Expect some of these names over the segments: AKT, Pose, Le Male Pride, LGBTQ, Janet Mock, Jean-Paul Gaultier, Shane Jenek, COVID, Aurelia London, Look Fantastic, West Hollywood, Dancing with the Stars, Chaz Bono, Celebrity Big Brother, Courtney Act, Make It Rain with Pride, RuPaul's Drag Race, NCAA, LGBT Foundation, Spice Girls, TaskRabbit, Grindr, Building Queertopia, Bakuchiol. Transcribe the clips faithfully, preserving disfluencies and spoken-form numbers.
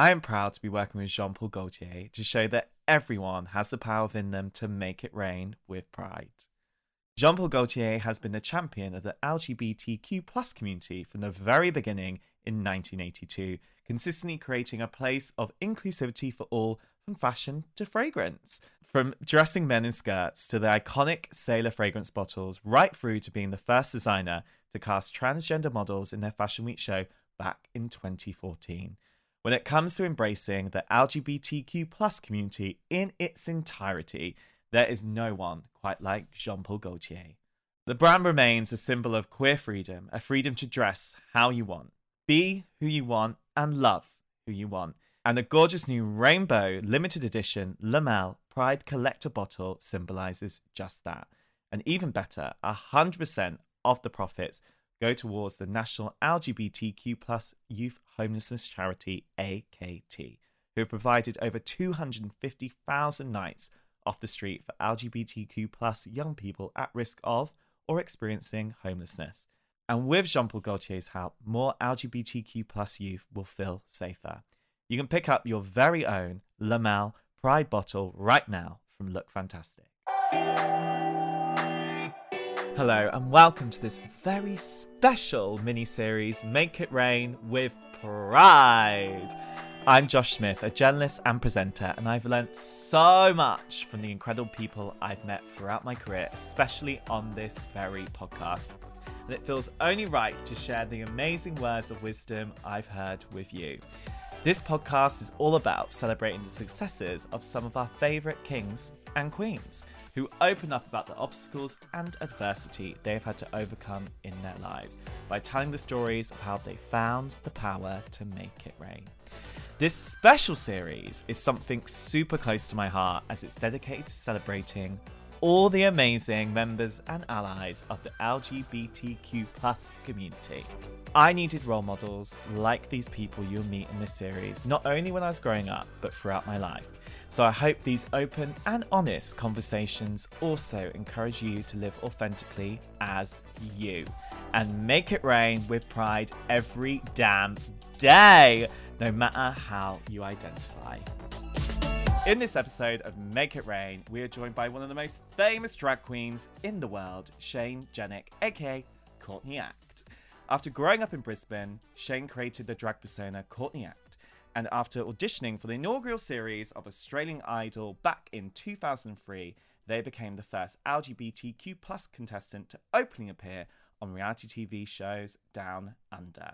I am proud to be working with Jean-Paul Gaultier to show that everyone has the power within them to make it rain with pride. Jean-Paul Gaultier has been a champion of the L G B T Q plus community from the very beginning in nineteen eighty-two, consistently creating a place of inclusivity for all, from fashion to fragrance. From dressing men in skirts to the iconic Sailor fragrance bottles, right through to being the first designer to cast transgender models in their Fashion Week show back in twenty fourteen. When it comes to embracing the L G B T Q plus community in its entirety, there is no one quite like Jean-Paul Gaultier. The brand remains a symbol of queer freedom, a freedom to dress how you want, be who you want, and love who you want. And the gorgeous new rainbow limited edition Le Male Pride collector bottle symbolises just that. And even better, one hundred percent of the profits go towards the national L G B T Q plus youth homelessness charity A K T, who have provided over two hundred fifty thousand nights off the street for L G B T Q plus young people at risk of or experiencing homelessness. And with Jean-Paul Gaultier's help, more L G B T Q plus youth will feel safer. You can pick up your very own Le Male Pride bottle right now from Look Fantastic. Hello and welcome to this very special mini-series, Make It Rain with Pride. I'm Josh Smith, a journalist and presenter, and I've learnt so much from the incredible people I've met throughout my career, especially on this very podcast. And it feels only right to share the amazing words of wisdom I've heard with you. This podcast is all about celebrating the successes of some of our favourite kings and queens who open up about the obstacles and adversity they've had to overcome in their lives by telling the stories of how they found the power to make it rain. This special series is something super close to my heart as it's dedicated to celebrating all the amazing members and allies of the L G B T Q plus community. I needed role models like these people you'll meet in this series, not only when I was growing up, but throughout my life. So I hope these open and honest conversations also encourage you to live authentically as you and make it rain with pride every damn day, no matter how you identify. In this episode of Make It Rain, we are joined by one of the most famous drag queens in the world, Shane Jenek, aka Courtney Act. After growing up in Brisbane, Shane created the drag persona Courtney Act, and after auditioning for the inaugural series of Australian Idol back in two thousand three, they became the first L G B T Q plus contestant to openly appear on reality T V shows Down Under.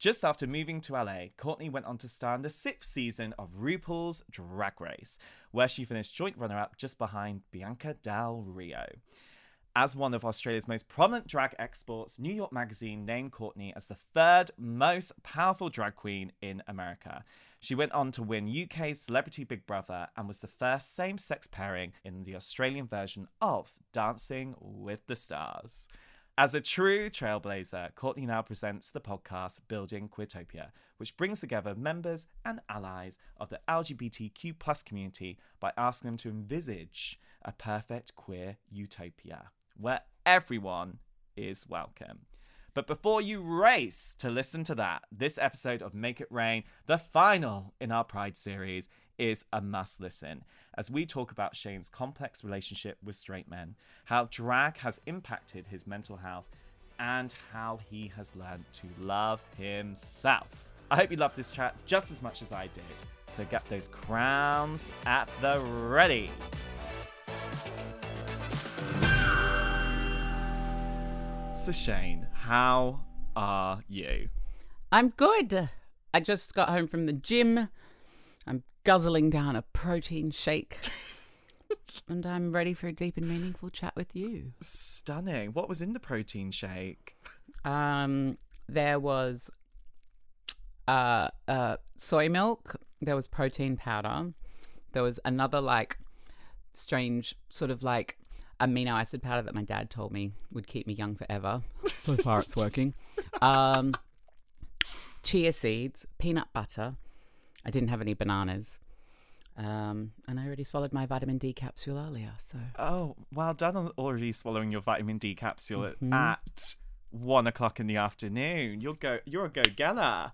Just after moving to L A, Courtney went on to star in the sixth season of RuPaul's Drag Race, where she finished joint runner-up just behind Bianca Del Rio. As one of Australia's most prominent drag exports, New York Magazine named Courtney as the third most powerful drag queen in America. She went on to win U K's Celebrity Big Brother and was the first same-sex pairing in the Australian version of Dancing with the Stars. As a true trailblazer, Courtney now presents the podcast Building Queertopia, which brings together members and allies of the L G B T Q plus community by asking them to envisage a perfect queer utopia where everyone is welcome. But before you race to listen to that, this episode of Make It Rain, the final in our Pride series, is a must listen as we talk about Shane's complex relationship with straight men, how drag has impacted his mental health, and how he has learned to love himself. I hope you loved this chat just as much as I did, so get those crowns at the ready. So Shane, how are you? I'm good. I just got home from the gym. I'm guzzling down a protein shake and I'm ready for a deep and meaningful chat with you. Stunning. What was in the protein shake? Um, there was uh, uh, soy milk, there was protein powder, there was another like strange sort of like amino acid powder that my dad told me would keep me young forever. So far it's working. Um, chia seeds, peanut butter. I didn't have any bananas, um, and I already swallowed my vitamin D capsule earlier. So oh, well done on already swallowing your vitamin D capsule mm-hmm. at, at one o'clock in the afternoon. You'll go. You're a go-getter.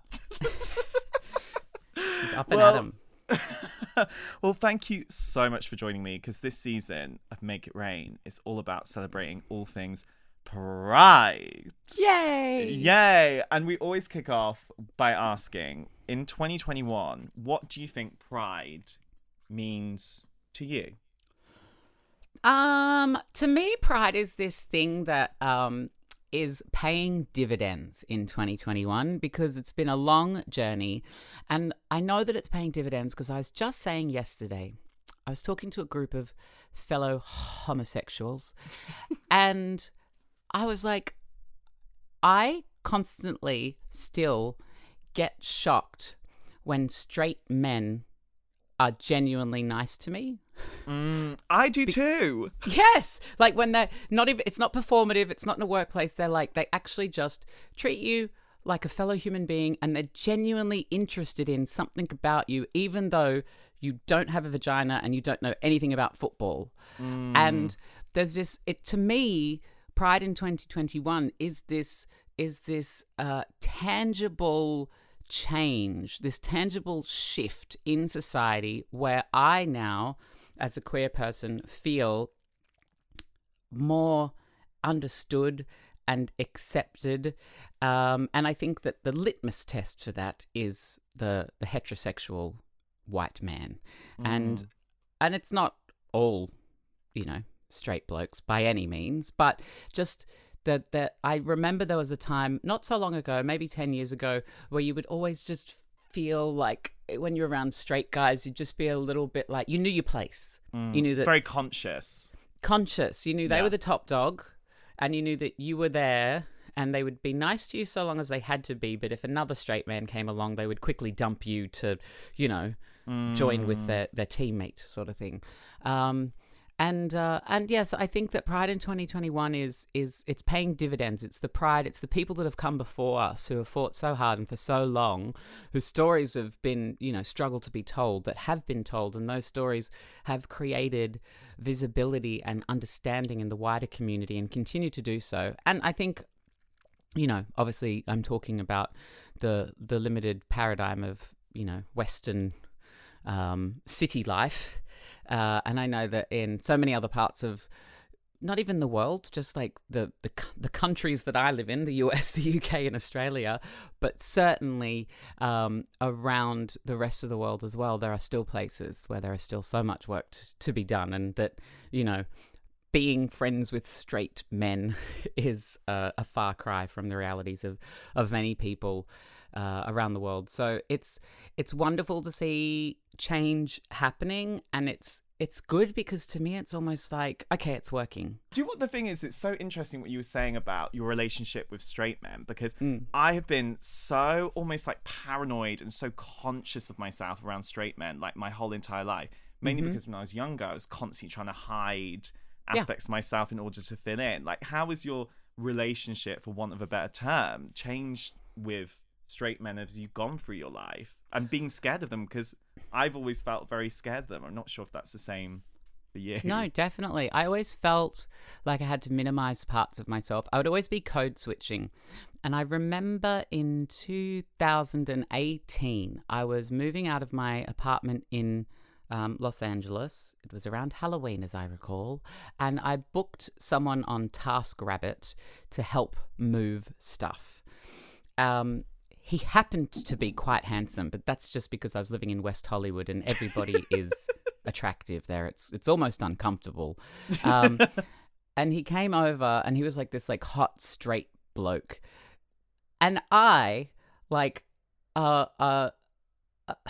He's up and well, at him. Well, thank you so much for joining me, because this season of Make It Rain is all about celebrating all things Pride. Yay! Yay! And we always kick off by asking, in twenty twenty-one, what do you think Pride means to you? Um, to me, Pride is this thing that um is paying dividends in twenty twenty-one, because it's been a long journey. And I know that it's paying dividends because I was just saying yesterday, I was talking to a group of fellow homosexuals and I was like, I constantly still get shocked when straight men are genuinely nice to me. Mm, I do Be- too. Yes. Like when they're not even, it's not performative, it's not in a workplace. They're like, they actually just treat you like a fellow human being and they're genuinely interested in something about you, even though you don't have a vagina and you don't know anything about football. Mm. And there's this, it, to me, Pride in twenty twenty-one is this, is this uh, tangible change, this tangible shift in society where I now, as a queer person, feel more understood and accepted. Um, and I think that the litmus test for that is the, the heterosexual white man. Mm. And and it's not all, you know, straight blokes by any means, but just that that I remember there was a time not so long ago, maybe ten years ago, where you would always just feel like when you're around straight guys, you'd just be a little bit like, you knew your place. Mm, you knew that. Very conscious. Conscious. You knew they yeah. were the top dog and you knew that you were there and they would be nice to you so long as they had to be. But if another straight man came along, they would quickly dump you to, you know, mm. join with their, their teammate sort of thing. Um, And uh, and yes, yeah, so I think that Pride in twenty twenty-one is is it's paying dividends. It's the pride. It's the people that have come before us who have fought so hard and for so long, whose stories have been, you know, struggled to be told, that have been told, and those stories have created visibility and understanding in the wider community and continue to do so. And I think, you know, obviously, I'm talking about the the limited paradigm of, you know, Western um, city life. Uh, and I know that in so many other parts of not even the world, just like the, the the countries that I live in, the U S, the U K and Australia, but certainly um, around the rest of the world as well, there are still places where there is still so much work t- to be done, and that, you know, being friends with straight men is uh, a far cry from the realities of, of many people Uh, around the world. So it's it's wonderful to see change happening, and it's it's good because to me it's almost like, okay, it's working. Do you know what the thing is? It's so interesting what you were saying about your relationship with straight men, because mm. I have been so almost like paranoid and so conscious of myself around straight men like my whole entire life, mainly mm-hmm. because when I was younger I was constantly trying to hide aspects yeah. of myself in order to fit in. Like, how has your relationship, for want of a better term, changed with straight men as you've gone through your life and being scared of them? Because I've always felt very scared of them. I'm not sure if that's the same for you. No, definitely. I always felt like I had to minimize parts of myself. I would always be code switching. And I remember in two thousand eighteen, I was moving out of my apartment in um, Los Angeles. It was around Halloween, as I recall. And I booked someone on TaskRabbit to help move stuff. Um, He happened to be quite handsome, but that's just because I was living in West Hollywood and everybody is attractive there. It's it's almost uncomfortable. Um, and he came over and he was like this like hot straight bloke. And I like uh uh, uh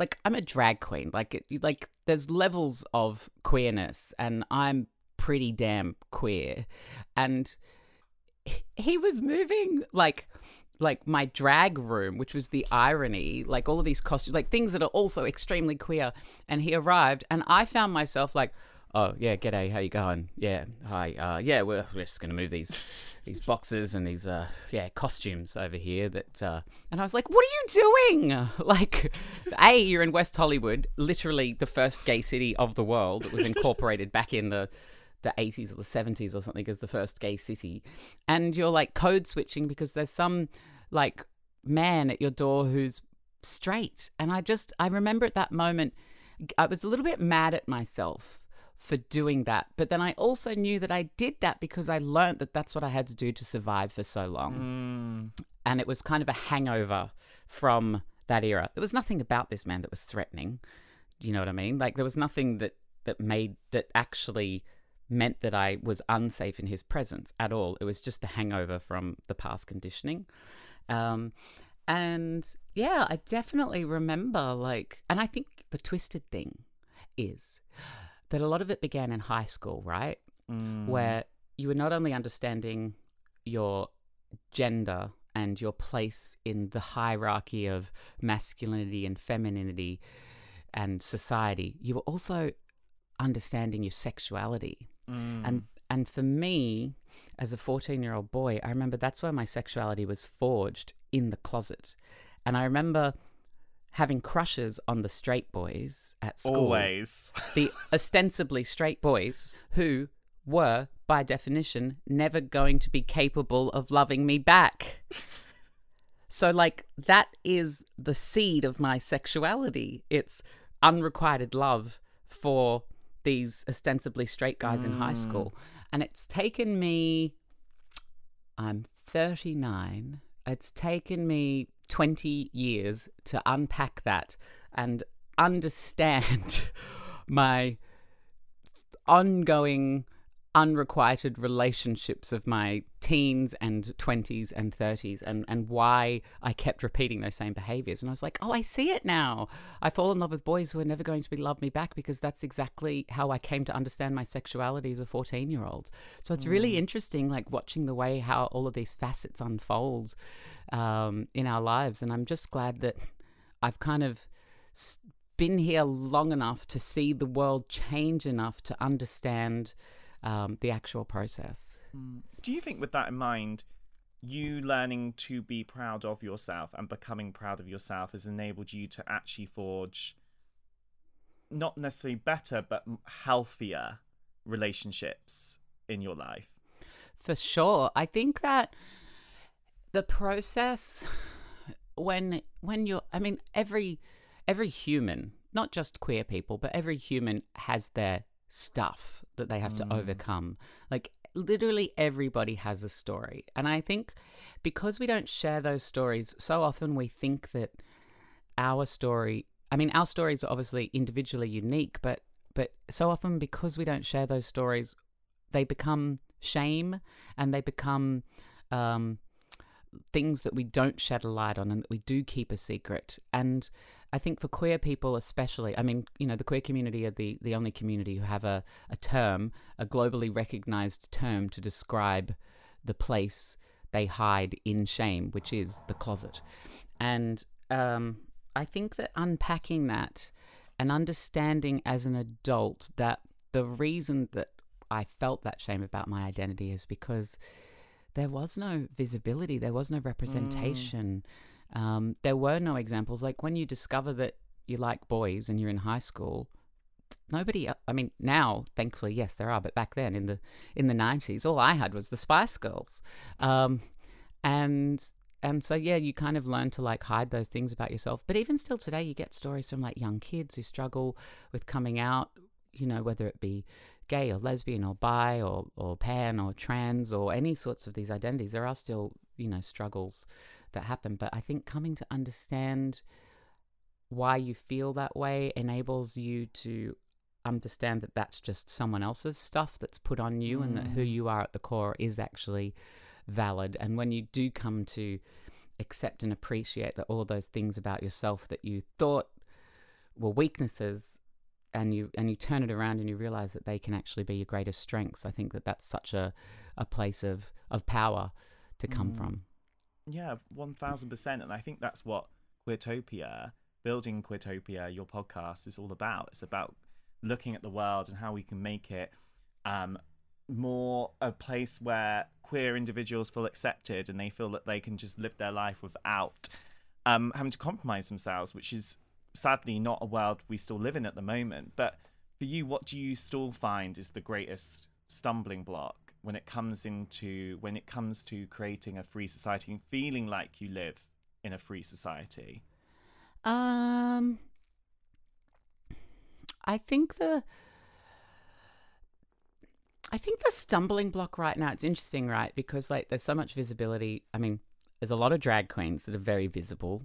like I'm a drag queen. Like it, like there's levels of queerness and I'm pretty damn queer. And he was moving like like my drag room, which was the irony, like all of these costumes, like things that are also extremely queer. And he arrived and I found myself like, oh yeah, g'day, how you going? Yeah, hi, uh, yeah, we're, we're just gonna move these these boxes and these uh, yeah costumes over here. That uh... And I was like, what are you doing? Like, A, you're in West Hollywood, literally the first gay city of the world. It was incorporated back in the... the eighties or the seventies or something as the first gay city. And you're like code switching because there's some like man at your door who's straight. And I just, I remember at that moment, I was a little bit mad at myself for doing that. But then I also knew that I did that because I learned that that's what I had to do to survive for so long. Mm. And it was kind of a hangover from that era. There was nothing about this man that was threatening. Do you know what I mean? Like, there was nothing that, that made, that actually meant that I was unsafe in his presence at all. It was just the hangover from the past conditioning. Um, and yeah, I definitely remember, like, and I think the twisted thing is that a lot of it began in high school, right? Mm. Where you were not only understanding your gender and your place in the hierarchy of masculinity and femininity and society, you were also understanding your sexuality. Mm. And and for me, as a fourteen-year-old boy, I remember that's where my sexuality was forged, in the closet. And I remember having crushes on the straight boys at school. Always. The ostensibly straight boys who were, by definition, never going to be capable of loving me back. So, like, that is the seed of my sexuality. It's unrequited love for these ostensibly straight guys mm. in high school. And it's taken me, I'm thirty-nine, it's taken me twenty years to unpack that and understand my ongoing unrequited relationships of my teens and twenties and thirties, and, and why I kept repeating those same behaviours. And I was like, oh, I see it now. I fall in love with boys who are never going to be love me back, because that's exactly how I came to understand my sexuality as a fourteen-year-old. So it's mm. really interesting, like, watching the way how all of these facets unfold um, in our lives. And I'm just glad that I've kind of been here long enough to see the world change enough to understand Um, the actual process. Do you think, with that in mind, you learning to be proud of yourself and becoming proud of yourself has enabled you to actually forge not necessarily better but healthier relationships in your life? For sure. I think that the process, when when you're, I mean, every every human, not just queer people, but every human has their stuff that they have mm. to overcome. Like, literally everybody has a story. And I think because we don't share those stories, so often we think that our story, I mean, our stories are obviously individually unique, but but so often because we don't share those stories, they become shame, and they become um, things that we don't shed a light on and that we do keep a secret. And I think for queer people especially, I mean, you know, the queer community are the, the only community who have a, a term, a globally recognized term, to describe the place they hide in shame, which is the closet. And um, I think that unpacking that and understanding as an adult that the reason that I felt that shame about my identity is because there was no visibility, there was no representation. Mm. Um, there were no examples. Like, when you discover that you like boys and you're in high school, nobody, I mean, now, thankfully, yes, there are, but back then in the in the nineties, all I had was the Spice Girls. Um, and and so, yeah, you kind of learn to, like, hide those things about yourself. But even still today, you get stories from, like, young kids who struggle with coming out, you know, whether it be gay or lesbian or bi or, or pan or trans or any sorts of these identities. There are still, you know, struggles that happened. But I think coming to understand why you feel that way enables you to understand that that's just someone else's stuff that's put on you, mm. and that who you are at the core is actually valid. And when you do come to accept and appreciate that all of those things about yourself that you thought were weaknesses, and you and you turn it around and you realize that they can actually be your greatest strengths, I think that that's such a, a place of, of power to come mm. from. Yeah, one thousand percent. And I think that's what Queertopia, Building Queertopia, your podcast, is all about. It's about looking at the world and how we can make it um, more a place where queer individuals feel accepted and they feel that they can just live their life without um, having to compromise themselves, which is sadly not a world we still live in at the moment. But for you, what do you still find is the greatest stumbling block when it comes into when it comes to creating a free society and feeling like you live in a free society? Um, I think the I think the stumbling block right now, it's interesting, right? Because like there's so much visibility. I mean, there's a lot of drag queens that are very visible.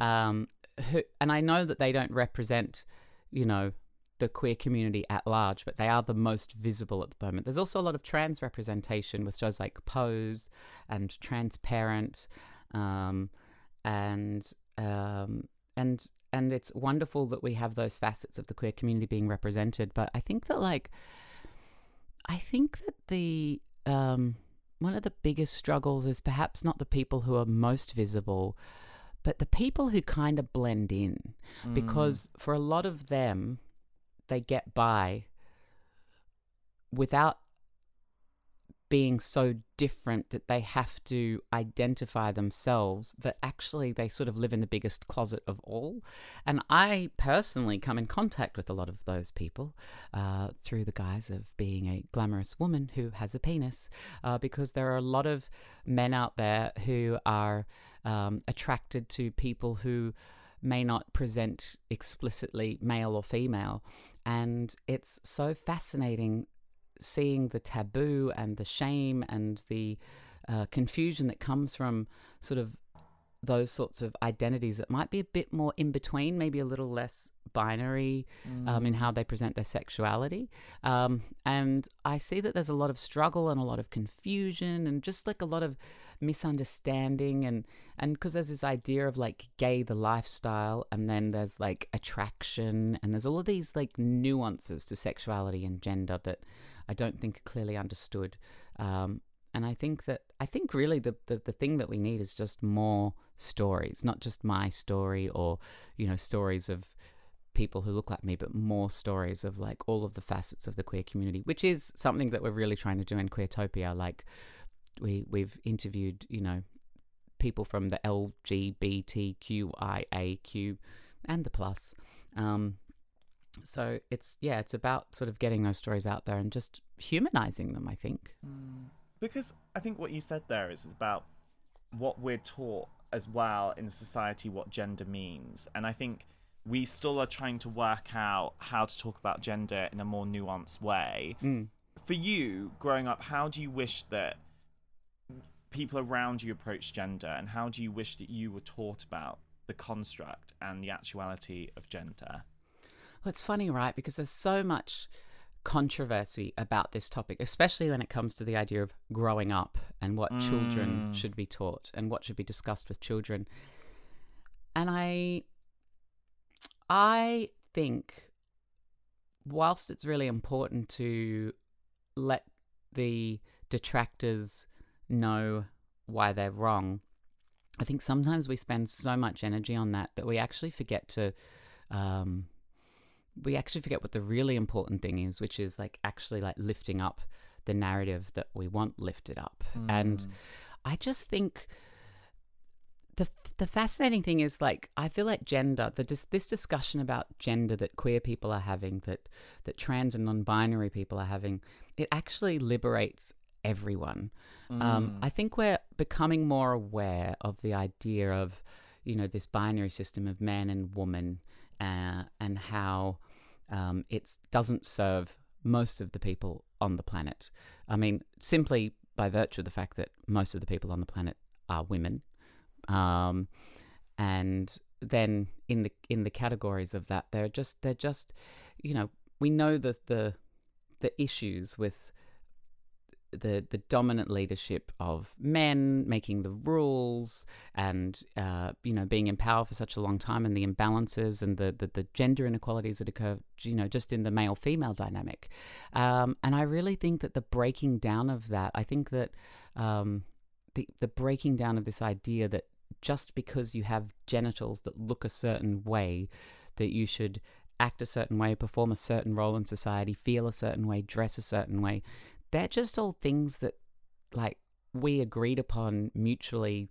um, who, and I know that they don't represent, you know, the queer community at large, but they are the most visible at the moment. There's also a lot of trans representation with shows like Pose and Transparent, um, and um, and and it's wonderful that we have those facets of the queer community being represented. But I think that like, I think that the um, one of the biggest struggles is perhaps not the people who are most visible, but the people who kind of blend in, mm. because for a lot of them, they get by without being so different that they have to identify themselves, but actually they sort of live in the biggest closet of all. And I personally come in contact with a lot of those people uh, through the guise of being a glamorous woman who has a penis, uh, because there are a lot of men out there who are um, attracted to people who may not present explicitly male or female. And it's so fascinating seeing the taboo and the shame and the uh, confusion that comes from sort of those sorts of identities that might be a bit more in between, maybe a little less binary mm. um, in how they present their sexuality. Um, and I see that there's a lot of struggle and a lot of confusion and just like a lot of misunderstanding, and and because there's this idea of like gay the lifestyle, and then there's like attraction, and there's all of these like nuances to sexuality and gender that I don't think are clearly understood. Um, and I think that I think really the, the the thing that we need is just more stories, not just my story or you know stories of people who look like me, but more stories of like all of the facets of the queer community, which is something that we're really trying to do in Queertopia. Like We, we've interviewed, you know, people from the L G B T Q I A Q and the plus. Um, so it's, yeah, it's about sort of getting those stories out there and just humanizing them, I think. Because I think what you said there is about what we're taught as well in society, what gender means. And I think we still are trying to work out how to talk about gender in a more nuanced way. Mm. For you, growing up, how do you wish that people around you approach gender, and how do you wish that you were taught about the construct and the actuality of gender? Well, it's funny, right? Because there's so much controversy about this topic, especially when it comes to the idea of growing up and what mm. children should be taught and what should be discussed with children. And I, I think whilst it's really important to let the detractors know why they're wrong, I think sometimes we spend so much energy on that that we actually forget to um we actually forget what the really important thing is, which is like actually like lifting up the narrative that we want lifted up. mm. And I just think the the fascinating thing is like I feel like gender, the dis- this discussion about gender that queer people are having, that that trans and non-binary people are having, it actually liberates everyone. Mm. Um, I think we're becoming more aware of the idea of, you know, this binary system of man and woman, uh, and how um, it doesn't serve most of the people on the planet. I mean, simply by virtue of the fact that most of the people on the planet are women. Um, and then in the in the categories of that, they're just they're just, you know, we know that the the issues with the the dominant leadership of men making the rules and uh you know being in power for such a long time, and the imbalances and the the, the gender inequalities that occur you know just in the male female dynamic, um and I really think that the breaking down of that, I think that um the the breaking down of this idea that just because you have genitals that look a certain way, that you should act a certain way, perform a certain role in society, feel a certain way, dress a certain way, they're just all things that, like, we agreed upon mutually,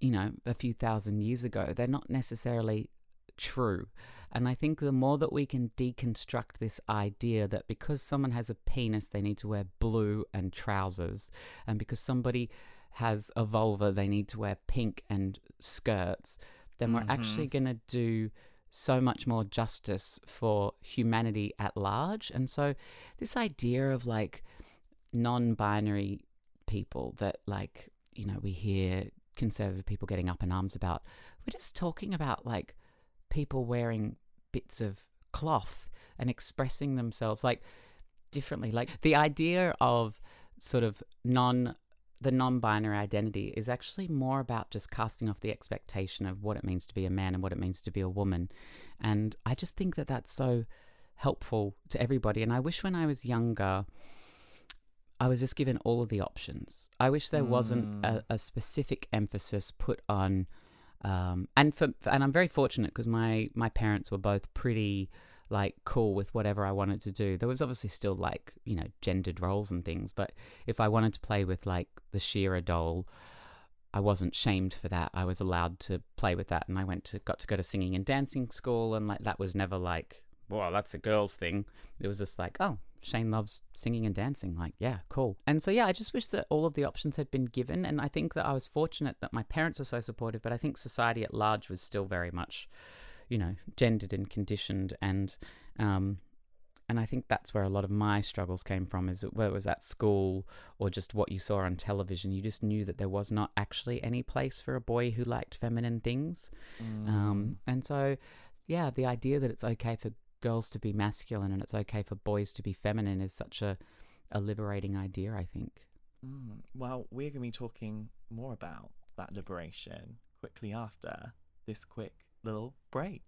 you know, a few thousand years ago. They're not necessarily true. And I think the more that we can deconstruct this idea that because someone has a penis, they need to wear blue and trousers, and because somebody has a vulva, they need to wear pink and skirts, then we're mm-hmm. actually going to do so much more justice for humanity at large. And so this idea of like non-binary people that like, you know, we hear conservative people getting up in arms about, we're just talking about like people wearing bits of cloth and expressing themselves like differently. Like the idea of sort of non the non-binary identity is actually more about just casting off the expectation of what it means to be a man and what it means to be a woman. And I just think that that's so helpful to everybody. And I wish when I was younger, I was just given all of the options. I wish there mm. wasn't a, a specific emphasis put on, um, and for, and I'm very fortunate because my, my parents were both pretty like cool with whatever I wanted to do. There was obviously still like, you know, gendered roles and things, but if I wanted to play with like the Shearer doll, I wasn't shamed for that. I was allowed to play with that, and I went to got to go to singing and dancing school, and like that was never like, well, that's a girl's thing. It was just like, oh, Shane loves singing and dancing, like, yeah, cool. And so, yeah, I just wish that all of the options had been given. And I think that I was fortunate that my parents were so supportive, but I think society at large was still very much, you know, gendered and conditioned. And um, and I think that's where a lot of my struggles came from, is whether it was at school or just what you saw on television. You just knew that there was not actually any place for a boy who liked feminine things. Mm. Um, and so, yeah, the idea that it's okay for girls to be masculine and it's okay for boys to be feminine is such a, a liberating idea, I think. Mm. Well, we're going to be talking more about that liberation quickly after this quick little break.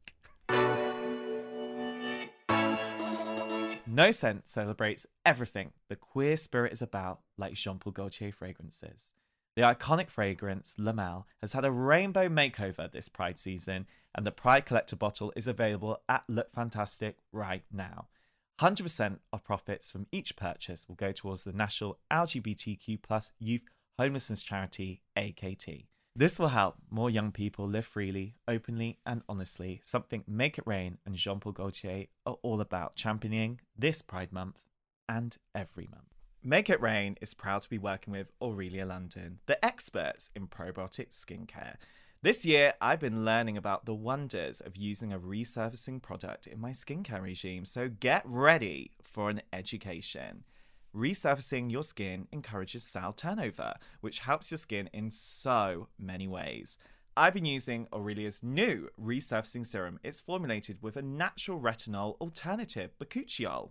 No Scent celebrates everything the queer spirit is about, like Jean-Paul Gaultier fragrances. The iconic fragrance Le Male has had a rainbow makeover this Pride season, and the Pride Collector bottle is available at Look Fantastic right now. one hundred percent of profits from each purchase will go towards the national L G B T Q plus youth homelessness charity, A K T. This will help more young people live freely, openly and honestly, something Make It Rain and Jean-Paul Gaultier are all about championing this Pride month and every month. Make It Rain is proud to be working with Aurelia London, the experts in probiotic skincare. This year, I've been learning about the wonders of using a resurfacing product in my skincare regime, so get ready for an education. Resurfacing your skin encourages cell turnover, which helps your skin in so many ways. I've been using Aurelia's new resurfacing serum. It's formulated with a natural retinol alternative, Bakuchiol.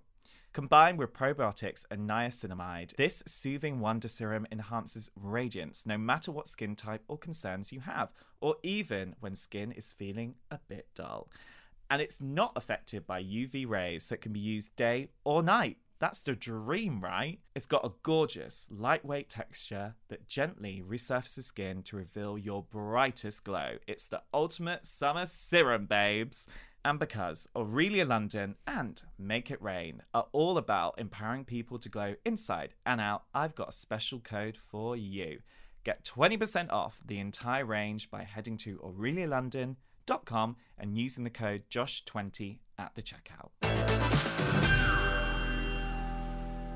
Combined with probiotics and niacinamide, this soothing wonder serum enhances radiance no matter what skin type or concerns you have, or even when skin is feeling a bit dull. And it's not affected by U V rays, so it can be used day or night. That's the dream, right? It's got a gorgeous, lightweight texture that gently resurfaces skin to reveal your brightest glow. It's the ultimate summer serum, babes. And because Aurelia London and Make It Rain are all about empowering people to glow inside and out, I've got a special code for you. Get twenty percent off the entire range by heading to aurelia london dot com and using the code Josh twenty at the checkout.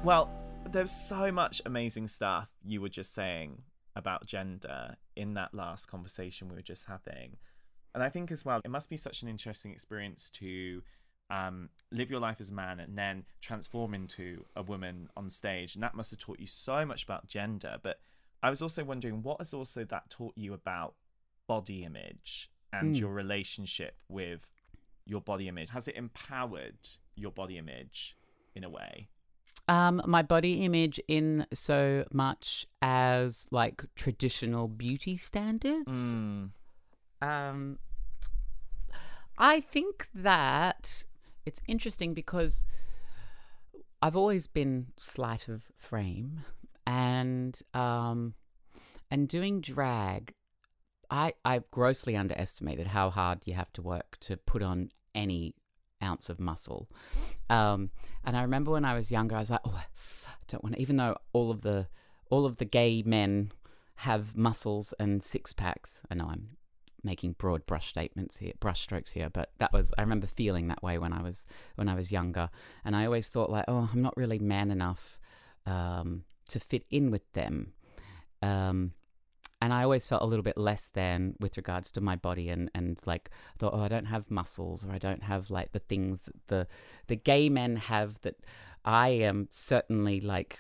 Well, there's so much amazing stuff you were just saying about gender in that last conversation we were just having. And I think as well, it must be such an interesting experience to um, live your life as a man and then transform into a woman on stage. And that must have taught you so much about gender. But I was also wondering, what has also that taught you about body image and mm. your relationship with your body image? Has it empowered your body image in a way? Um, my body image in so much as like traditional beauty standards. Mm. Um, I think that it's interesting because I've always been slight of frame, and um, and doing drag, I I've grossly underestimated how hard you have to work to put on any ounce of muscle. Um, and I remember when I was younger, I was like, oh, I don't want to, even though all of the all of the gay men have muscles and six packs. I know I'm making broad brush statements here, brush strokes here, but that was, I remember feeling that way when I was when I was younger, and I always thought like, oh, I'm not really man enough um, to fit in with them, um, And I always felt a little bit less than with regards to my body, and, and like thought, oh, I don't have muscles, or I don't have like the things that the the gay men have that I am certainly like,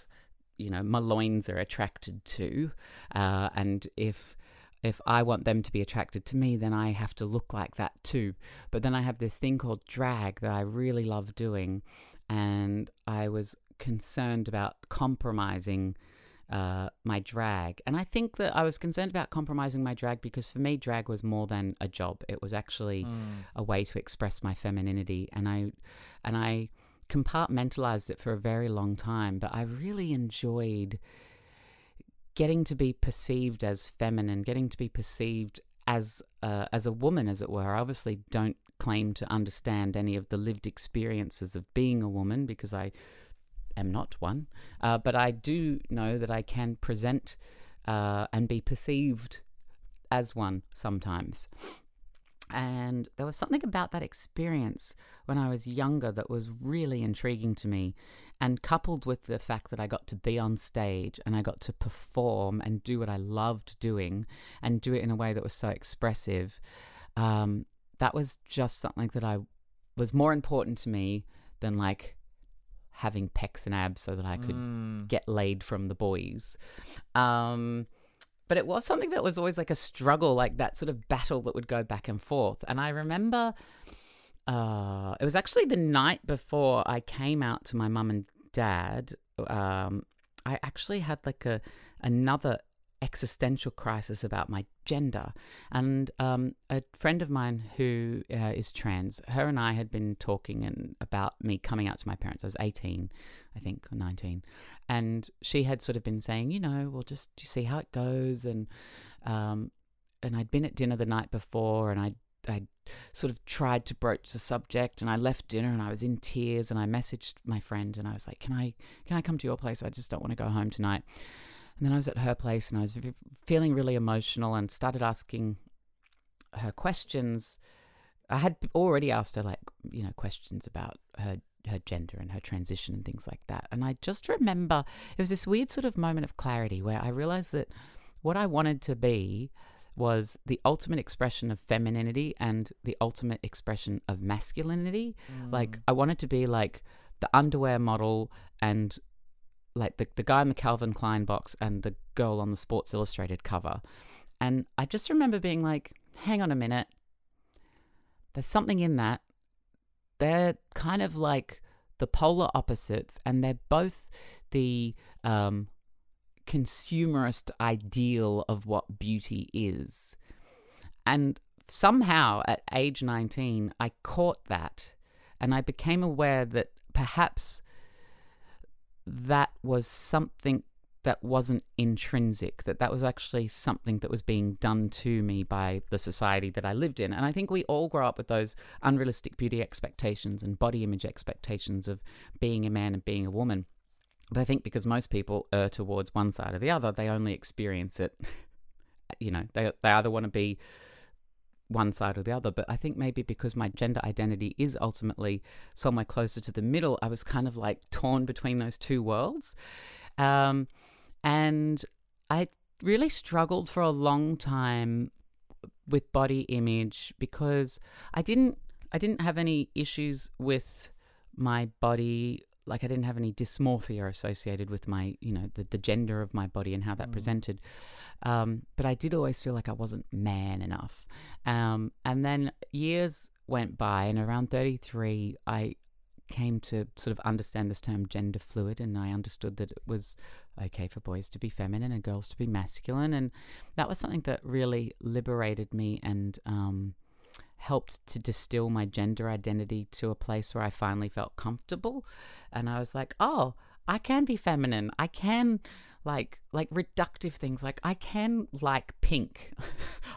you know, my loins are attracted to. Uh, and if if I want them to be attracted to me, then I have to look like that too. But then I have this thing called drag that I really love doing. And I was concerned about compromising Uh, my drag. And I think that I was concerned about compromising my drag because for me, drag was more than a job. It was actually mm. a way to express my femininity. And I, and I compartmentalized it for a very long time, but I really enjoyed getting to be perceived as feminine, getting to be perceived as uh, as a woman, as it were. I obviously don't claim to understand any of the lived experiences of being a woman because I am not one, uh, but I do know that I can present uh, and be perceived as one sometimes. And there was something about that experience when I was younger that was really intriguing to me, and coupled with the fact that I got to be on stage and I got to perform and do what I loved doing and do it in a way that was so expressive, um, that was just something that I was more important to me than like having pecs and abs so that I could mm. get laid from the boys. Um, but it was something that was always like a struggle, like that sort of battle that would go back and forth. And I remember uh, it was actually the night before I came out to my mum and dad. Um, I actually had like a another existential crisis about my gender. And um, a friend of mine who uh, is trans, her and I had been talking and about me coming out to my parents. I was eighteen, I think, or nineteen. And she had sort of been saying, you know, well, just you see how it goes. And um, and I'd been at dinner the night before, and I I sort of tried to broach the subject, and I left dinner and I was in tears, and I messaged my friend and I was like, can I can I come to your place? I just don't want to go home tonight. And then I was at her place and I was feeling really emotional and started asking her questions. I had already asked her, like, you know, questions about her her gender and her transition and things like that. And I just remember it was this weird sort of moment of clarity where I realized that what I wanted to be was the ultimate expression of femininity and the ultimate expression of masculinity. Mm. Like, I wanted to be like the underwear model and like the, the guy in the Calvin Klein box and the girl on the Sports Illustrated cover. And I just remember being like, hang on a minute, there's something in that. They're kind of like the polar opposites, and they're both the um, consumerist ideal of what beauty is. And somehow at age nineteen, I caught that, and I became aware that perhaps that was something that wasn't intrinsic, that that was actually something that was being done to me by the society that I lived in. And I think we all grow up with those unrealistic beauty expectations and body image expectations of being a man and being a woman. But I think because most people err towards one side or the other, they only experience it, you know, they, they either want to be one side or the other. But I think maybe because my gender identity is ultimately somewhere closer to the middle, I was kind of like torn between those two worlds. Um, and I really struggled for a long time with body image because I didn't, I didn't have any issues with my body. Like, I didn't have any dysmorphia associated with my, you know, the, the gender of my body and how that mm. presented. Um, but I did always feel like I wasn't man enough. Um, and then years went by, and around thirty-three, I came to sort of understand this term gender fluid, and I understood that it was okay for boys to be feminine and girls to be masculine. And that was something that really liberated me and um, helped to distill my gender identity to a place where I finally felt comfortable. And I was like, oh, I can be feminine. I can like, like reductive things. Like, I can like pink.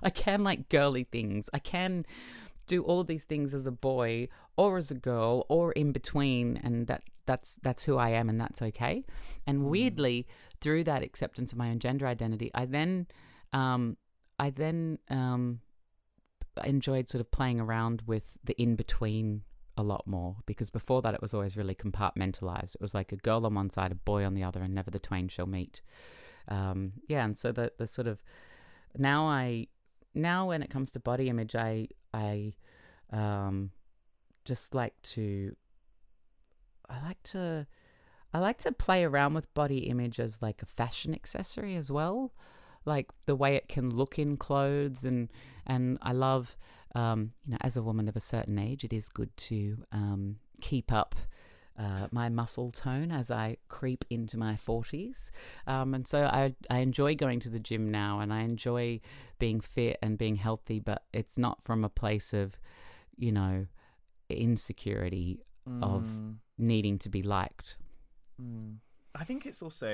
I can like girly things. I can do all of these things as a boy or as a girl or in between. And that that's, that's who I am, and that's okay. And weirdly, through that acceptance of my own gender identity, I then, um, I then, um, I enjoyed sort of playing around with the in-between a lot more, because before that it was always really compartmentalized. It was like a girl on one side, a boy on the other, and never the twain shall meet. Um, yeah, and so the, the sort of now I now when it comes to body image, I I um just like to I like to I like to play around with body image as like a fashion accessory as well, like the way it can look in clothes, and and I love um you know, as a woman of a certain age, it is good to um keep up Uh, my muscle tone as I creep into my forties. Um, and so I, I enjoy going to the gym now, and I enjoy being fit and being healthy, but it's not from a place of, you know, insecurity mm. of needing to be liked. Mm. I think it's also,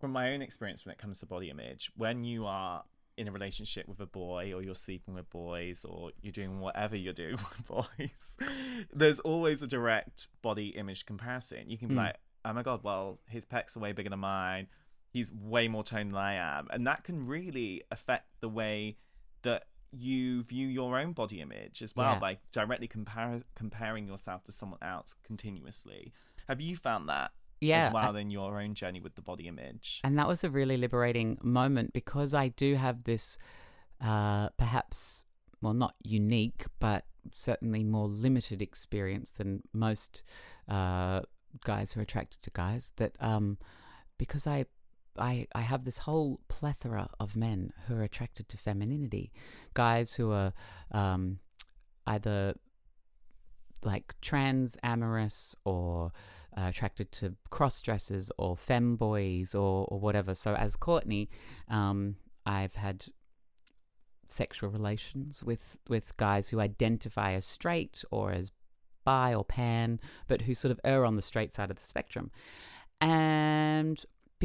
from my own experience when it comes to body image, when you are in a relationship with a boy, or you're sleeping with boys, or you're doing whatever you're doing with boys, there's always a direct body image comparison. You can be mm. like, oh my God, well, his pecs are way bigger than mine. He's way more toned than I am. And that can really affect the way that you view your own body image as well, yeah. by directly compar- comparing yourself to someone else continuously. Have you found that? Yeah, as well I, in your own journey with the body image? And that was a really liberating moment, because I do have this uh, perhaps, well, not unique, but certainly more limited experience than most uh, guys who are attracted to guys, that um, because I, I, I have this whole plethora of men who are attracted to femininity, guys who are um, either like trans amorous or Uh, attracted to cross-dressers or femboys or, or whatever. So as Courtney, um, I've had sexual relations with, with guys who identify as straight or as bi or pan, but who sort of err on the straight side of the spectrum. And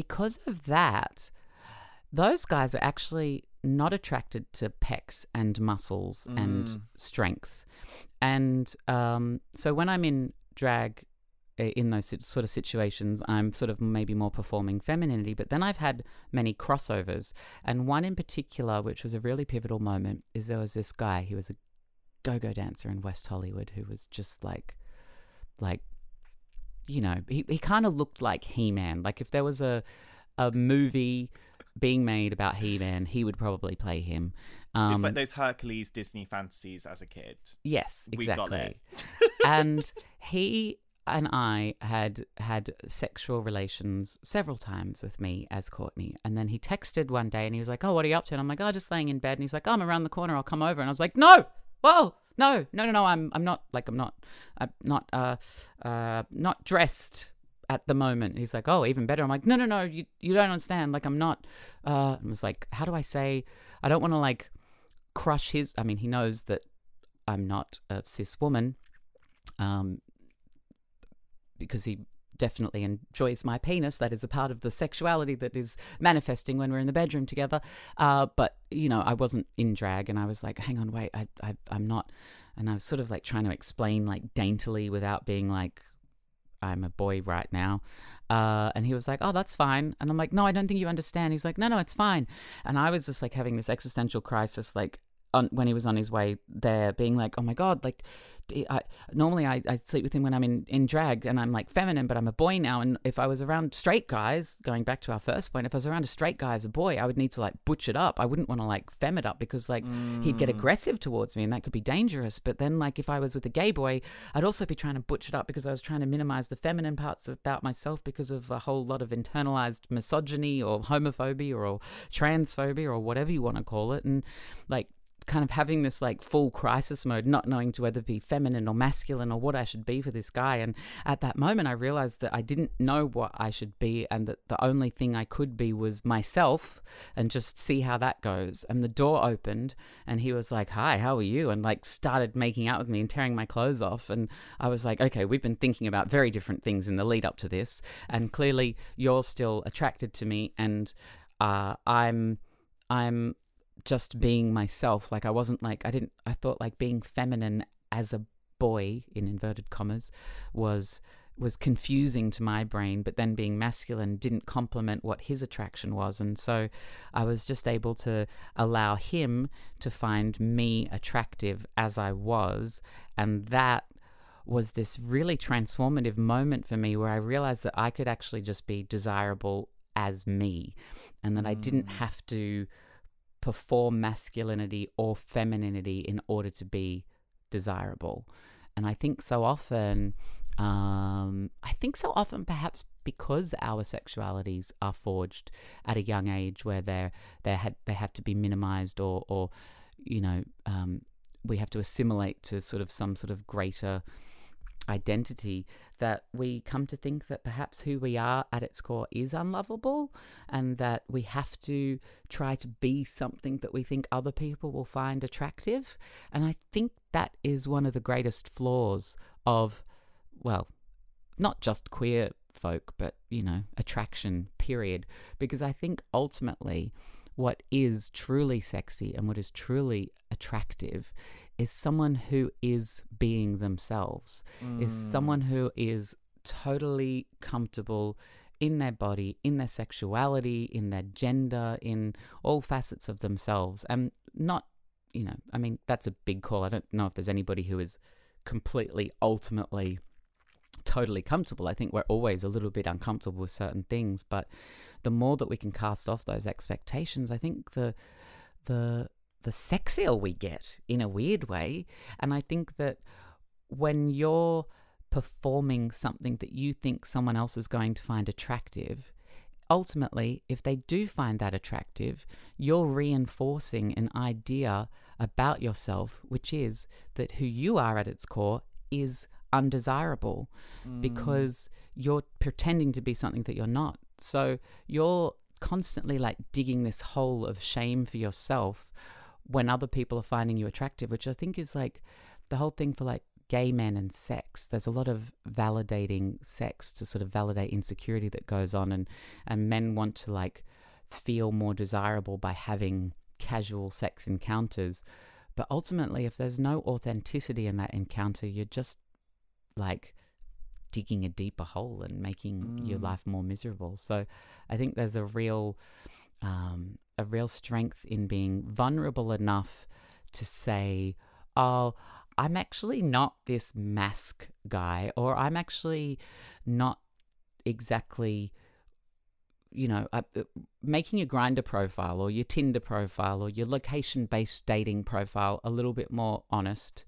because of that, those guys are actually not attracted to pecs and muscles mm. and strength. And um, so when I'm in drag, in those sort of situations, I'm sort of maybe more performing femininity. But then I've had many crossovers, and one in particular, which was a really pivotal moment, is there was this guy, he was a go-go dancer in West Hollywood, who was just like, like, you know, he, he kind of looked like He-Man. Like if there was a, a movie being made about He-Man, he would probably play him. Um, it's like those Hercules Disney fantasies as a kid. Yes, exactly. We got it. And he... and I had had sexual relations several times with me as Courtney. And then he texted one day and he was like, oh, what are you up to? And I'm like, oh, just laying in bed. And he's like, oh, I'm around the corner. I'll come over. And I was like, no, whoa, no, no, no, no. I'm I'm not like I'm not I'm not uh, uh, not dressed at the moment. And he's like, oh, even better. I'm like, no, no, no, you, you don't understand. Like, I'm not. Uh, I was like, how do I say? I don't want to like crush his. I mean, he knows that I'm not a cis woman. Um. Because he definitely enjoys my penis. That is a part of the sexuality that is manifesting when we're in the bedroom together. Uh, but, you know, I wasn't in drag, and I was like, hang on, wait, I, I, I'm not. And I was sort of like trying to explain like daintily without being like, I'm a boy right now. Uh, and he was like, oh, that's fine. And I'm like, no, I don't think you understand. He's like, no, no, it's fine. And I was just like having this existential crisis, like, on, when he was on his way there, being like, oh my God, like I normally I, I sleep with him when I'm in, in drag and I'm like feminine, but I'm a boy now. And if I was around straight guys, going back to our first point, if I was around a straight guy as a boy, I would need to like butch it up. I wouldn't want to like femme it up, because like mm. he'd get aggressive towards me and that could be dangerous. But then like if I was with a gay boy, I'd also be trying to butch it up, because I was trying to minimize the feminine parts about myself because of a whole lot of internalized misogyny or homophobia or, or transphobia or whatever you want to call it. And like, kind of having this like full crisis mode, not knowing to whether be feminine or masculine or what I should be for this guy. And at that moment I realized that I didn't know what I should be, and that the only thing I could be was myself, and just see how that goes. And the door opened and he was like, hi, how are you? And like started making out with me and tearing my clothes off. And I was like, okay, we've been thinking about very different things in the lead up to this, and clearly you're still attracted to me, and uh, I'm I'm just being myself. Like I wasn't like I didn't I thought like being feminine as a boy in inverted commas was was confusing to my brain, but then being masculine didn't complement what his attraction was. And so I was just able to allow him to find me attractive as I was, and that was this really transformative moment for me, where I realized that I could actually just be desirable as me, and that mm. I didn't have to perform masculinity or femininity in order to be desirable. And I think so often, um, I think so often perhaps because our sexualities are forged at a young age where they're, they had, they have to be minimized or, or you know, um, we have to assimilate to sort of some sort of greater identity, that we come to think that perhaps who we are at its core is unlovable, and that we have to try to be something that we think other people will find attractive. And I think that is one of the greatest flaws of, well, not just queer folk, but, you know, attraction, period. Because I think ultimately what is truly sexy and what is truly attractive is someone who is being themselves, mm. is someone who is totally comfortable in their body, in their sexuality, in their gender, in all facets of themselves. And not, you know, I mean, that's a big call. I don't know if there's anybody who is completely, ultimately, totally comfortable. I think we're always a little bit uncomfortable with certain things, but the more that we can cast off those expectations, I think the the the sexier we get, in a weird way. And I think that when you're performing something that you think someone else is going to find attractive, ultimately, if they do find that attractive, you're reinforcing an idea about yourself, which is that who you are at its core is undesirable, mm. because you're pretending to be something that you're not. So you're constantly like digging this hole of shame for yourself when other people are finding you attractive, which I think is like the whole thing for like gay men and sex. There's a lot of validating sex to sort of validate insecurity that goes on, and and men want to like feel more desirable by having casual sex encounters. But ultimately, if there's no authenticity in that encounter, you're just like digging a deeper hole and making mm. your life more miserable. So I think there's a real um a real strength in being vulnerable enough to say, oh, I'm actually not this mask guy, or I'm actually not exactly, you know, uh, making a Grindr profile or your Tinder profile or your location-based dating profile a little bit more honest.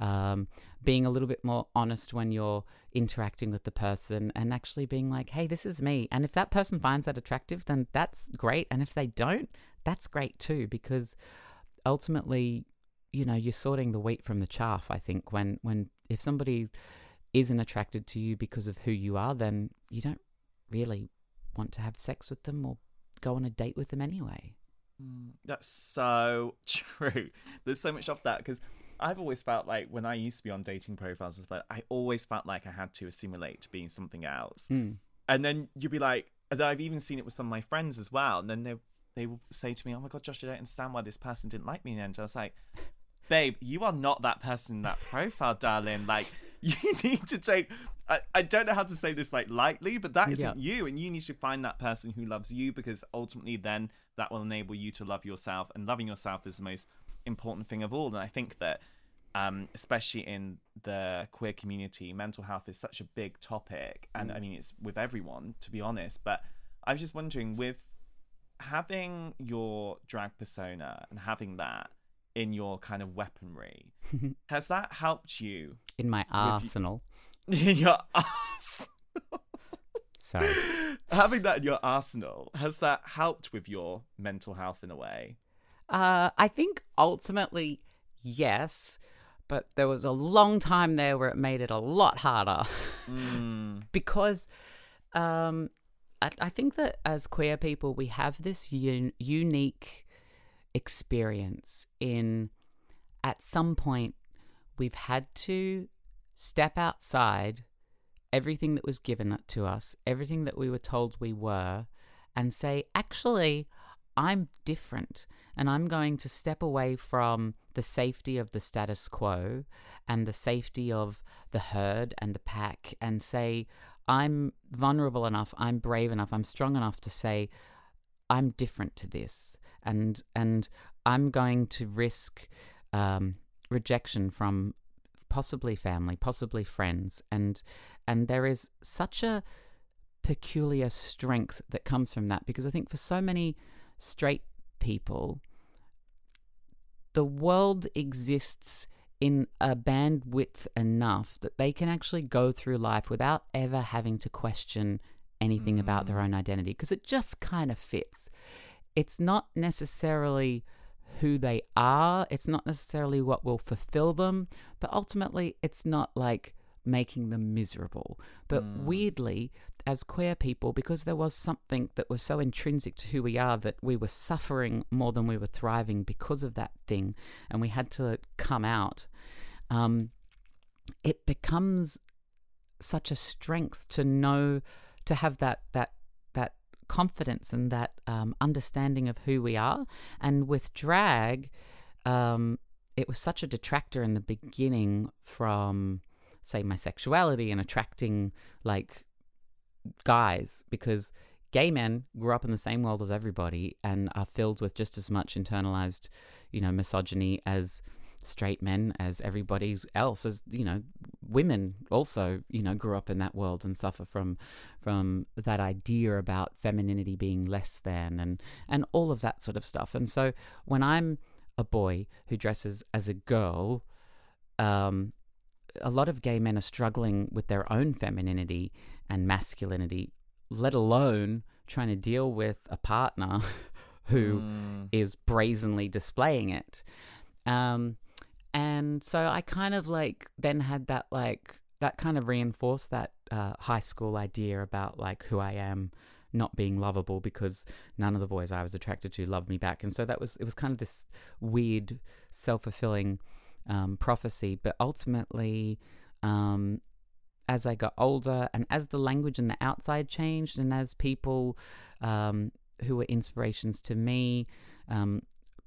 Um, being a little bit more honest when you're interacting with the person, and actually being like, hey, this is me. And if that person finds that attractive, then that's great. And if they don't, that's great too, because ultimately, you know, you're sorting the wheat from the chaff. I think when, when, if somebody isn't attracted to you because of who you are, then you don't really want to have sex with them or go on a date with them anyway. That's so true. There's so much of that, because I've always felt like when I used to be on dating profiles, I always felt like I had to assimilate to being something else. Mm. And then you'd be like, and I've even seen it with some of my friends as well. And then they they will say to me, oh my God, Josh, I don't understand why this person didn't like me. And I was like, babe, you are not that person in that profile, darling. Like, you need to take, I, I don't know how to say this like lightly, but that isn't yeah. you. And you need to find that person who loves you, because ultimately then that will enable you to love yourself. And loving yourself is the most important thing of all. And I think that um especially in the queer community, mental health is such a big topic, and mm. I mean, it's with everyone, to be honest. But I was just wondering, with having your drag persona and having that in your kind of weaponry, has that helped you in my arsenal you... in your arsenal sorry having that in your arsenal has that helped with your mental health in a way? Uh, I think ultimately, yes, but there was a long time there where it made it a lot harder mm. because um, I, I think that as queer people, we have this un- unique experience in, at some point, we've had to step outside everything that was given to us, everything that we were told we were, and say, actually, I'm different, and I'm going to step away from the safety of the status quo and the safety of the herd and the pack, and say, I'm vulnerable enough, I'm brave enough, I'm strong enough to say, I'm different to this, and and I'm going to risk um, rejection from possibly family, possibly friends, and and there is such a peculiar strength that comes from that, because I think for so many straight people, the world exists in a bandwidth enough that they can actually go through life without ever having to question anything mm. about their own identity, because it just kind of fits. It's not necessarily who they are. It's not necessarily what will fulfill them, but ultimately it's not like making them miserable. But mm. weirdly, as queer people, because there was something that was so intrinsic to who we are that we were suffering more than we were thriving because of that thing, and we had to come out, um, it becomes such a strength to know, to have that that that confidence and that um, understanding of who we are. And with drag, um, it was such a detractor in the beginning from, say, my sexuality and attracting, like, guys, because gay men grew up in the same world as everybody and are filled with just as much internalized, you know, misogyny as straight men, as everybody else, as, you know, women also, you know, grew up in that world and suffer from from that idea about femininity being less than and and all of that sort of stuff. And so when I'm a boy who dresses as a girl, um a lot of gay men are struggling with their own femininity and masculinity, let alone trying to deal with a partner who mm. is brazenly displaying it. Um, and so I kind of like then had that, like, that kind of reinforced that uh, high school idea about, like, who I am not being lovable because none of the boys I was attracted to loved me back. And so that was, it was kind of this weird self-fulfilling Um, prophecy. But ultimately, um, as I got older and as the language and the outside changed, and as people um, who were inspirations to me, um,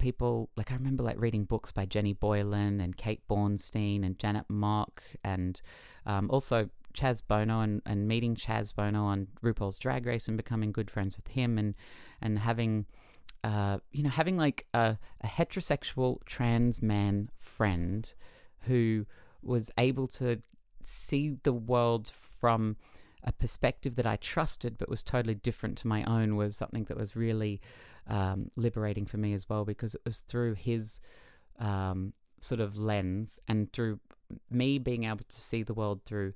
people like, I remember like reading books by Jenny Boylan and Kate Bornstein and Janet Mock, and um, also Chaz Bono, and, and meeting Chaz Bono on RuPaul's Drag Race and becoming good friends with him, and and having Uh, you know, having like a, a heterosexual trans man friend who was able to see the world from a perspective that I trusted but was totally different to my own was something that was really um, liberating for me as well, because it was through his um, sort of lens and through me being able to see the world through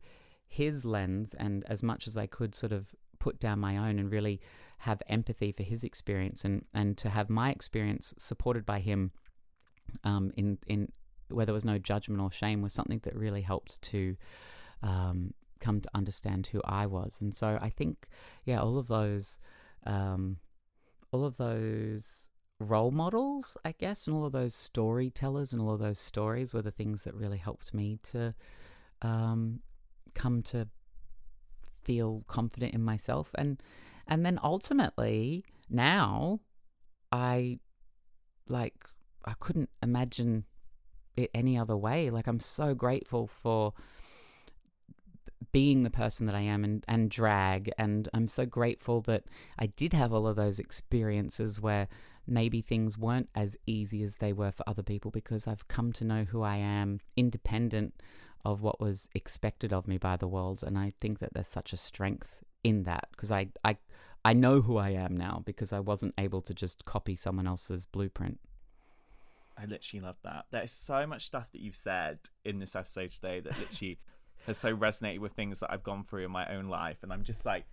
his lens, and as much as I could sort of put down my own and really have empathy for his experience, and, and to have my experience supported by him um, in, in where there was no judgment or shame, was something that really helped to um, come to understand who I was. And so I think, yeah, all of those, um, all of those role models, I guess, and all of those storytellers and all of those stories were the things that really helped me to um, come to feel confident in myself. And And then ultimately, now, I, like, I couldn't imagine it any other way. Like, I'm so grateful for being the person that I am, and, and drag. And I'm so grateful that I did have all of those experiences where maybe things weren't as easy as they were for other people, because I've come to know who I am independent of what was expected of me by the world. And I think that there's such a strength in that, because I, I I know who I am now, because I wasn't able to just copy someone else's blueprint. I literally love that. There's so much stuff that you've said in this episode today that literally has so resonated with things that I've gone through in my own life. And I'm just like,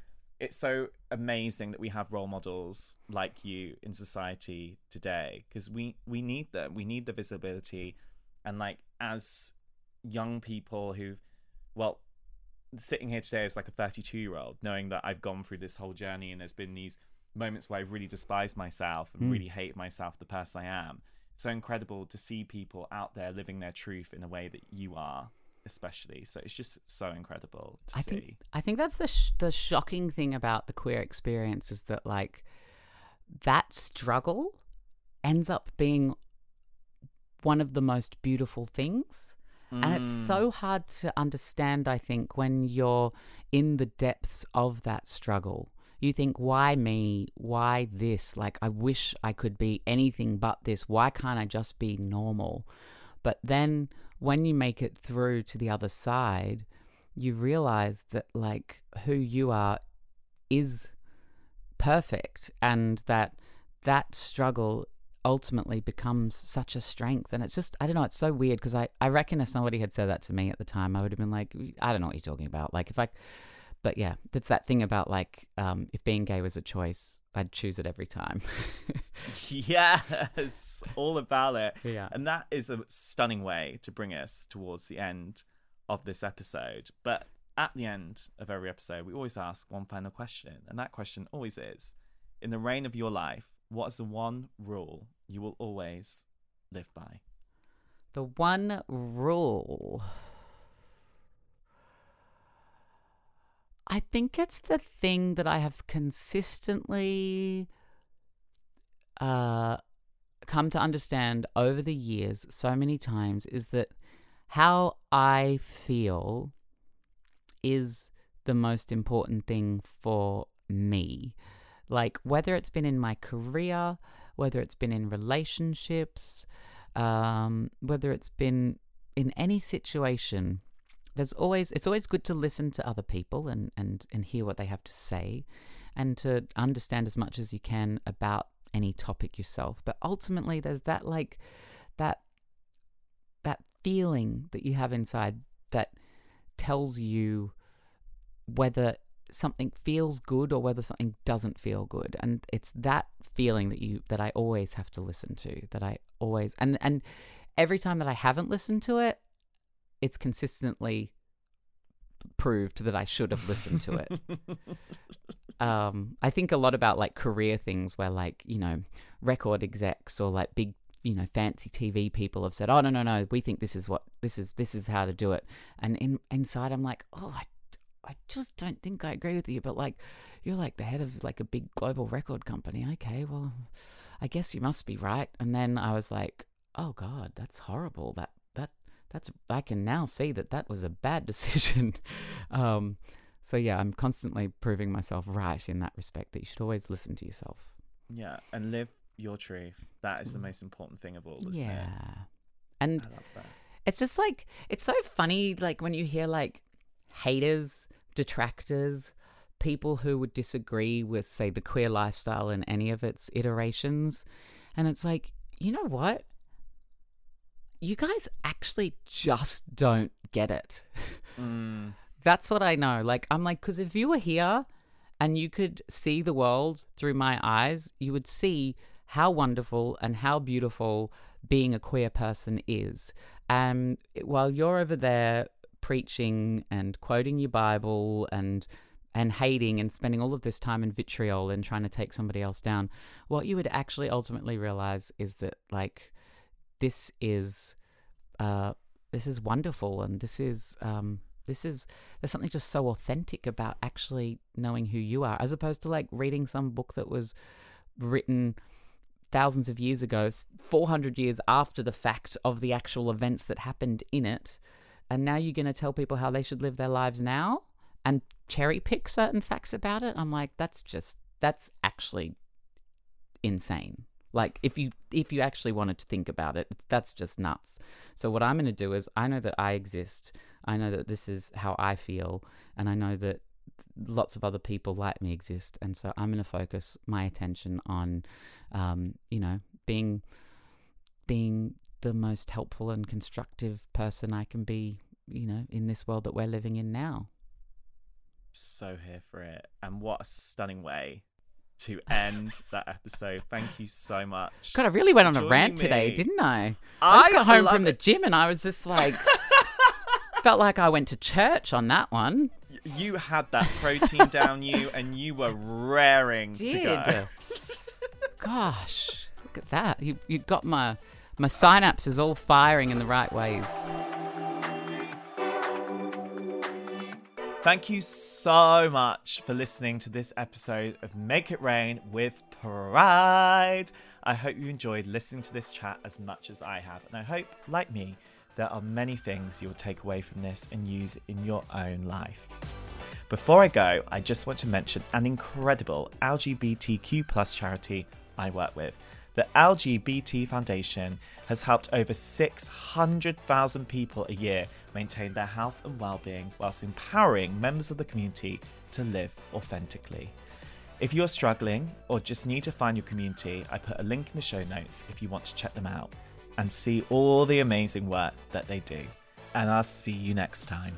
it's so amazing that we have role models like you in society today, because we, we need them. We need the visibility. And like, as young people who've, well, sitting here today as like a thirty-two year old, knowing that I've gone through this whole journey, and there's been these moments where I've really despised myself and mm. really hate myself, the person I am. It's so incredible to see people out there living their truth in a way that you are, especially. So it's just so incredible to I see. Think, I think that's the sh- the shocking thing about the queer experience, is that like that struggle ends up being one of the most beautiful things. And it's so hard to understand, I think, when you're in the depths of that struggle. You think, why me? Why this? Like, I wish I could be anything but this. Why can't I just be normal? But then when you make it through to the other side, you realize that, like, who you are is perfect, and that that struggle ultimately becomes such a strength. And it's just, I don't know, it's so weird because I, I reckon if somebody had said that to me at the time, I would have been like, I don't know what you're talking about. Like if I, but yeah, it's that thing about like, um, if being gay was a choice, I'd choose it every time. Yes, all about it. Yeah. And that is a stunning way to bring us towards the end of this episode. But at the end of every episode, we always ask one final question. And that question always is, in the reign of your life, what is the one rule you will always live by? The one rule. I think it's the thing that I have consistently uh, come to understand over the years so many times is that how I feel is the most important thing for me. Like, whether it's been in my career, whether it's been in relationships, um, whether it's been in any situation, there's always, it's always good to listen to other people and, and, and hear what they have to say and to understand as much as you can about any topic yourself. But ultimately, there's that, like, that, that feeling that you have inside that tells you whether something feels good or whether something doesn't feel good. And it's that feeling that you that I always have to listen to, that I always and and every time that I haven't listened to it, it's consistently proved that I should have listened to it. um I think a lot about like career things where like, you know, record execs or like big, you know, fancy T V people have said, oh no no no we think this is what this is this is how to do it, and in inside I'm like, oh I I just don't think I agree with you, but like, you're like the head of like a big global record company. Okay, well, I guess you must be right. And then I was like, oh God, that's horrible. That, that, that's, I can now see that that was a bad decision. um, so yeah, I'm constantly proving myself right in that respect, that you should always listen to yourself. Yeah. And live your truth. That is the most important thing of all. Isn't yeah. It? And I love that. It's just like, it's so funny. Like when you hear like haters, detractors, people who would disagree with, say, the queer lifestyle in any of its iterations. And it's like, you know what? You guys actually just don't get it. Mm. That's what I know. Like, I'm like, because if you were here and you could see the world through my eyes, you would see how wonderful and how beautiful being a queer person is. And um, while you're over there preaching and quoting your Bible and and hating and spending all of this time in vitriol and trying to take somebody else down, what you would actually ultimately realize is that like this is uh this is wonderful, and this is um this is there's something just so authentic about actually knowing who you are, as opposed to like reading some book that was written thousands of years ago, four hundred years after the fact of the actual events that happened in it. And now you're going to tell people how they should live their lives now and cherry pick certain facts about it. I'm like, that's just, that's actually insane. Like if you, if you actually wanted to think about it, that's just nuts. So what I'm going to do is, I know that I exist. I know that this is how I feel. And I know that lots of other people like me exist. And so I'm going to focus my attention on, um, you know, being, being, the most helpful and constructive person I can be, you know, in this world that we're living in now. So here for it. And what a stunning way to end that episode. Thank you so much. God, I really went on a rant me. today, didn't I? I, I just got home from it. the gym and I was just like, felt like I went to church on that one. You had that protein down you and you were raring to go. Gosh, look at that. You, you got my... My synapse is all firing in the right ways. Thank you so much for listening to this episode of Make It Rain with Pride. I hope you enjoyed listening to this chat as much as I have. And I hope, like me, there are many things you'll take away from this and use in your own life. Before I go, I just want to mention an incredible L G B T Q plus charity I work with. The L G B T Foundation has helped over six hundred thousand people a year maintain their health and well-being whilst empowering members of the community to live authentically. If you are struggling or just need to find your community, I put a link in the show notes if you want to check them out and see all the amazing work that they do. And I'll see you next time.